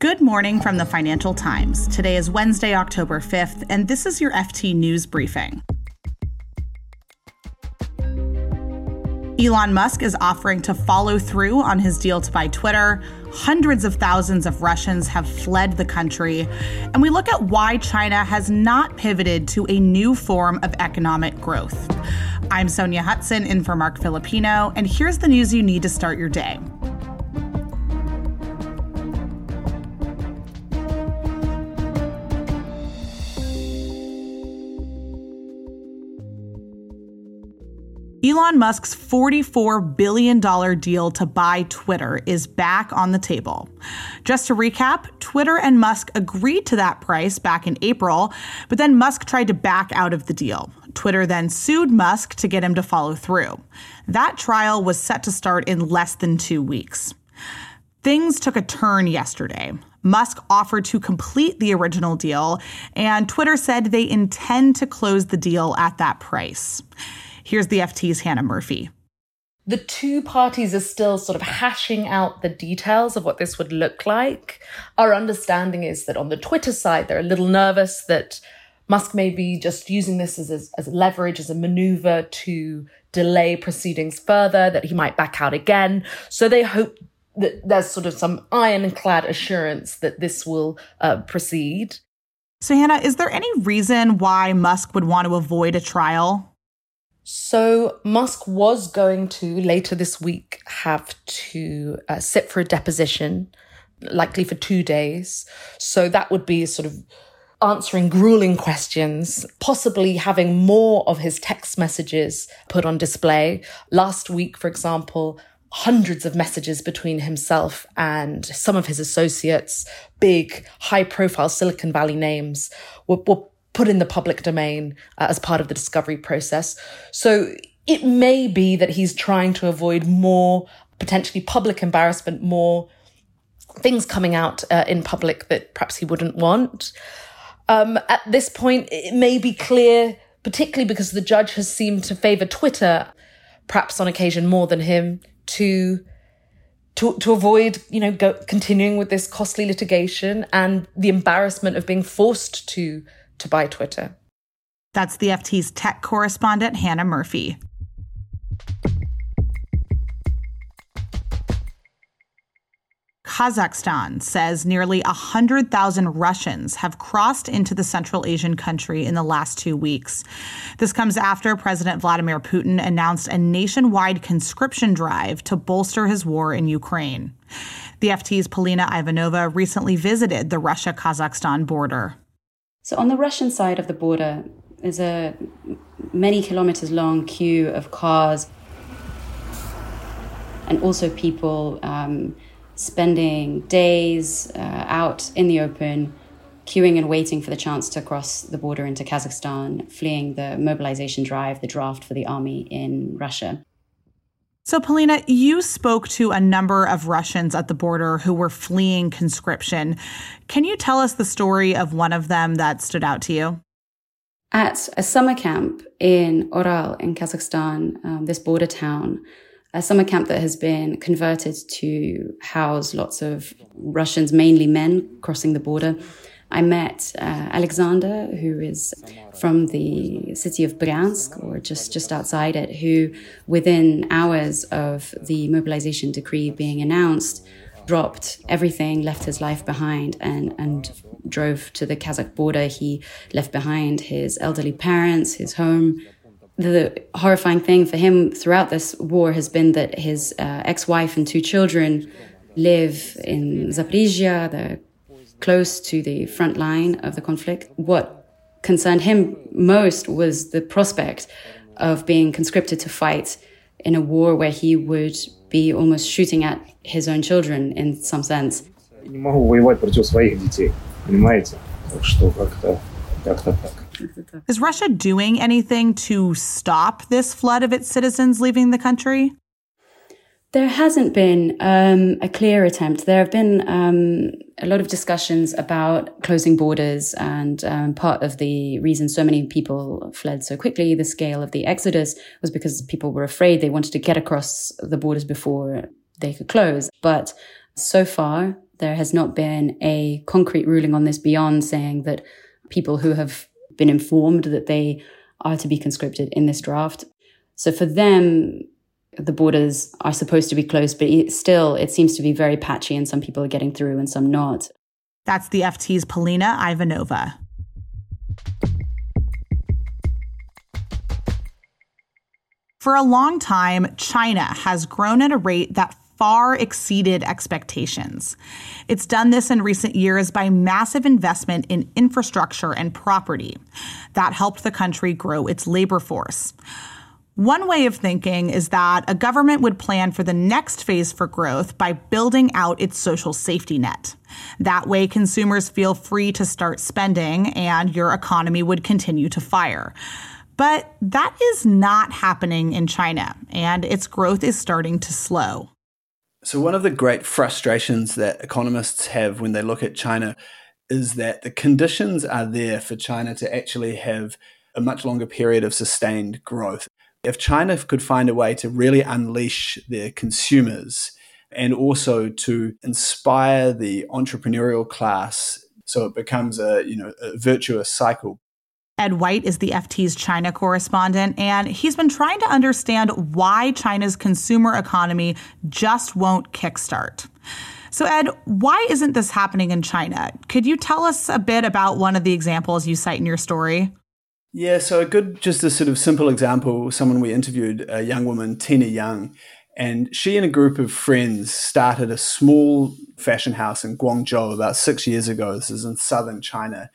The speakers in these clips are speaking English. Good morning from the Financial Times. Today is Wednesday, October 5th, and this is your FT News Briefing. Elon Musk is offering to follow through on his deal to buy Twitter. Hundreds of thousands of Russians have fled the country. And we look at why China has not pivoted to a new form of economic growth. I'm Sonia Hudson, in for Mark Filipino, and here's the news you need to start your day. Elon Musk's $44 billion deal to buy Twitter is back on the table. Just to recap, Twitter and Musk agreed to that price back in April, but then Musk tried to back out of the deal. Twitter then sued Musk to get him to follow through. That trial was set to start in less than 2 weeks. Things took a turn yesterday. Musk offered to complete the original deal, and Twitter said they intend to close the deal at that price. Here's the FT's Hannah Murphy. The two parties are still sort of hashing out the details of what this would look like. Our understanding is that on the Twitter side, they're a little nervous that Musk may be just using this as leverage, as a maneuver to delay proceedings further, that he might back out again. So they hope that there's sort of some ironclad assurance that this will proceed. So Hannah, is there any reason why Musk would want to avoid a trial? So Musk was going to, later this week, have to sit for a deposition, likely for 2 days. So that would be sort of answering grueling questions, possibly having more of his text messages put on display. Last week, for example, hundreds of messages between himself and some of his associates, big, high-profile Silicon Valley names, were put in the public domain as part of the discovery process. So it may be that he's trying to avoid more potentially public embarrassment, more things coming out in public that perhaps he wouldn't want. At this point, it may be clear, particularly because the judge has seemed to favor Twitter, perhaps on occasion more than him, to avoid, continuing with this costly litigation and the embarrassment of being forced to buy Twitter. That's the FT's tech correspondent, Hannah Murphy. Kazakhstan says nearly 100,000 Russians have crossed into the Central Asian country in the last 2 weeks. This comes after President Vladimir Putin announced a nationwide conscription drive to bolster his war in Ukraine. The FT's Polina Ivanova recently visited the Russia-Kazakhstan border. So on the Russian side of the border, there's a many kilometers long queue of cars and also people spending days out in the open, queuing and waiting for the chance to cross the border into Kazakhstan, fleeing the mobilization drive, the draft for the army in Russia. So, Polina, you spoke to a number of Russians at the border who were fleeing conscription. Can you tell us the story of one of them that stood out to you? At a summer camp in Oral in Kazakhstan, this border town, a summer camp that has been converted to house lots of Russians, mainly men, crossing the border, I met Alexander, who is from the city of Bryansk, or just outside it, who within hours of the mobilization decree being announced, dropped everything, left his life behind and drove to the Kazakh border. He left behind his elderly parents, his home. The horrifying thing for him throughout this war has been that his ex-wife and 2 children live in Zaporizhia, close to the front line of the conflict. What concerned him most was the prospect of being conscripted to fight in a war where he would be almost shooting at his own children in some sense. Is Russia doing anything to stop this flood of its citizens leaving the country? There hasn't been a clear attempt. There have been a lot of discussions about closing borders, and part of the reason so many people fled so quickly, the scale of the exodus, was because people were afraid. They wanted to get across the borders before they could close. But so far, There has not been a concrete ruling on this beyond saying that people who have been informed that they are to be conscripted in this draft. So for them, the borders are supposed to be closed, but still it seems to be very patchy and some people are getting through and some not. That's the FT's Polina Ivanova. For a long time, China has grown at a rate that far exceeded expectations. It's done this in recent years by massive investment in infrastructure and property. That helped the country grow its labor force. One way of thinking is that a government would plan for the next phase for growth by building out its social safety net. That way, consumers feel free to start spending and your economy would continue to fire. But that is not happening in China, and its growth is starting to slow. So one of the great frustrations that economists have when they look at China is that the conditions are there for China to actually have a much longer period of sustained growth. If China could find a way to really unleash their consumers and also to inspire the entrepreneurial class so it becomes a virtuous cycle. Ed White is the FT's China correspondent, and he's been trying to understand why China's consumer economy just won't kickstart. So, Ed, why isn't this happening in China? Could you tell us a bit about one of the examples you cite in your story? Yeah, so a simple example, someone we interviewed, a young woman, Tina Young, and she and a group of friends started a small fashion house in Guangzhou about 6 years ago. This is in southern China.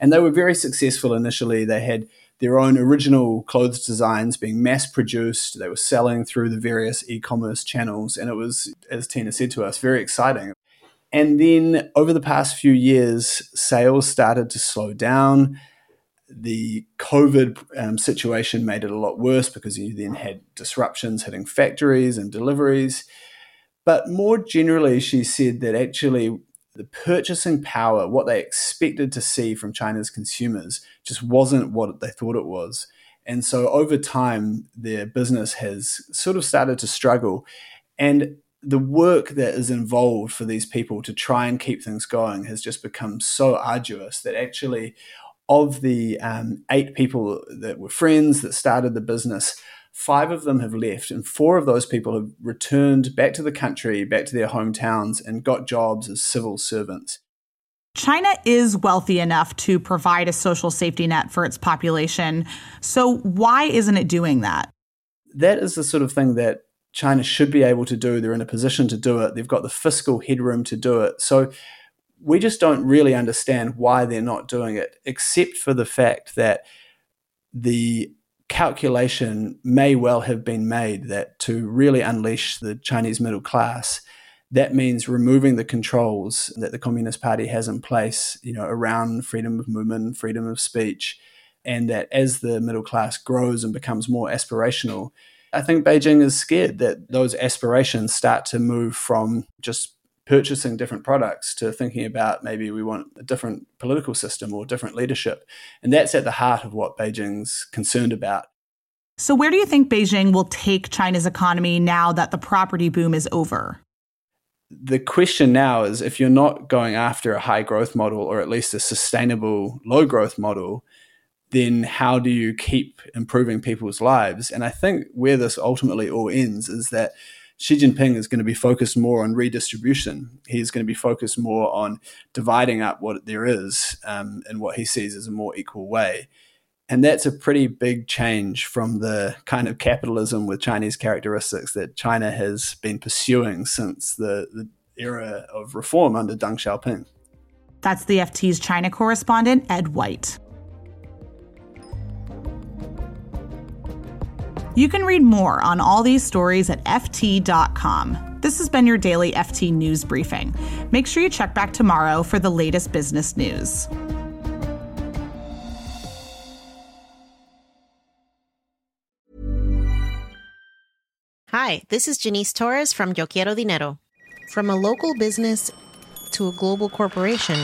And they were very successful initially. They had their own original clothes designs being mass-produced. They were selling through the various e-commerce channels. And it was, as Tina said to us, very exciting. And then over the past few years, sales started to slow down. The COVID situation made it a lot worse because you then had disruptions hitting factories and deliveries. But more generally, she said that actually the purchasing power, what they expected to see from China's consumers, just wasn't what they thought it was. And so over time, their business has sort of started to struggle. And the work that is involved for these people to try and keep things going has just become so arduous that actually of the 8 people that were friends that started the business, 5 of them have left, and 4 of those people have returned back to the country, back to their hometowns, and got jobs as civil servants. China is wealthy enough to provide a social safety net for its population. So why isn't it doing that? That is the sort of thing that China should be able to do. They're in a position to do it. They've got the fiscal headroom to do it. So we just don't really understand why they're not doing it, except for the fact that the calculation may well have been made that to really unleash the Chinese middle class, that means removing the controls that the Communist Party has in place, around freedom of movement, freedom of speech, and that as the middle class grows and becomes more aspirational, I think Beijing is scared that those aspirations start to move from just purchasing different products to thinking about maybe we want a different political system or different leadership. And that's at the heart of what Beijing's concerned about. So where do you think Beijing will take China's economy now that the property boom is over? The question now is if you're not going after a high growth model or at least a sustainable low growth model, then how do you keep improving people's lives? And I think where this ultimately all ends is that Xi Jinping is going to be focused more on redistribution. He's going to be focused more on dividing up what there is in what he sees as a more equal way. And that's a pretty big change from the kind of capitalism with Chinese characteristics that China has been pursuing since the era of reform under Deng Xiaoping. That's the FT's China correspondent, Ed White. You can read more on all these stories at FT.com. This has been your daily FT News Briefing. Make sure you check back tomorrow for the latest business news. Hi, this is Janice Torres from Yo Quiero Dinero. From a local business to a global corporation,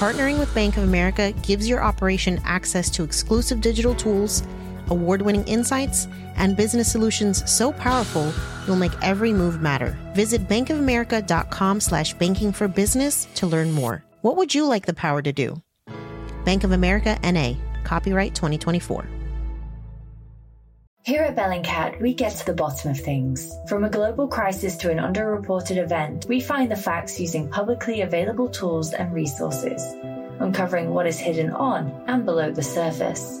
partnering with Bank of America gives your operation access to exclusive digital tools, award-winning insights, and business solutions so powerful, you'll make every move matter. Visit bankofamerica.com/banking for business to learn more. What would you like the power to do? Bank of America, N.A., copyright 2024. Here at Bellingcat, we get to the bottom of things. From a global crisis to an underreported event, we find the facts using publicly available tools and resources, uncovering what is hidden on and below the surface.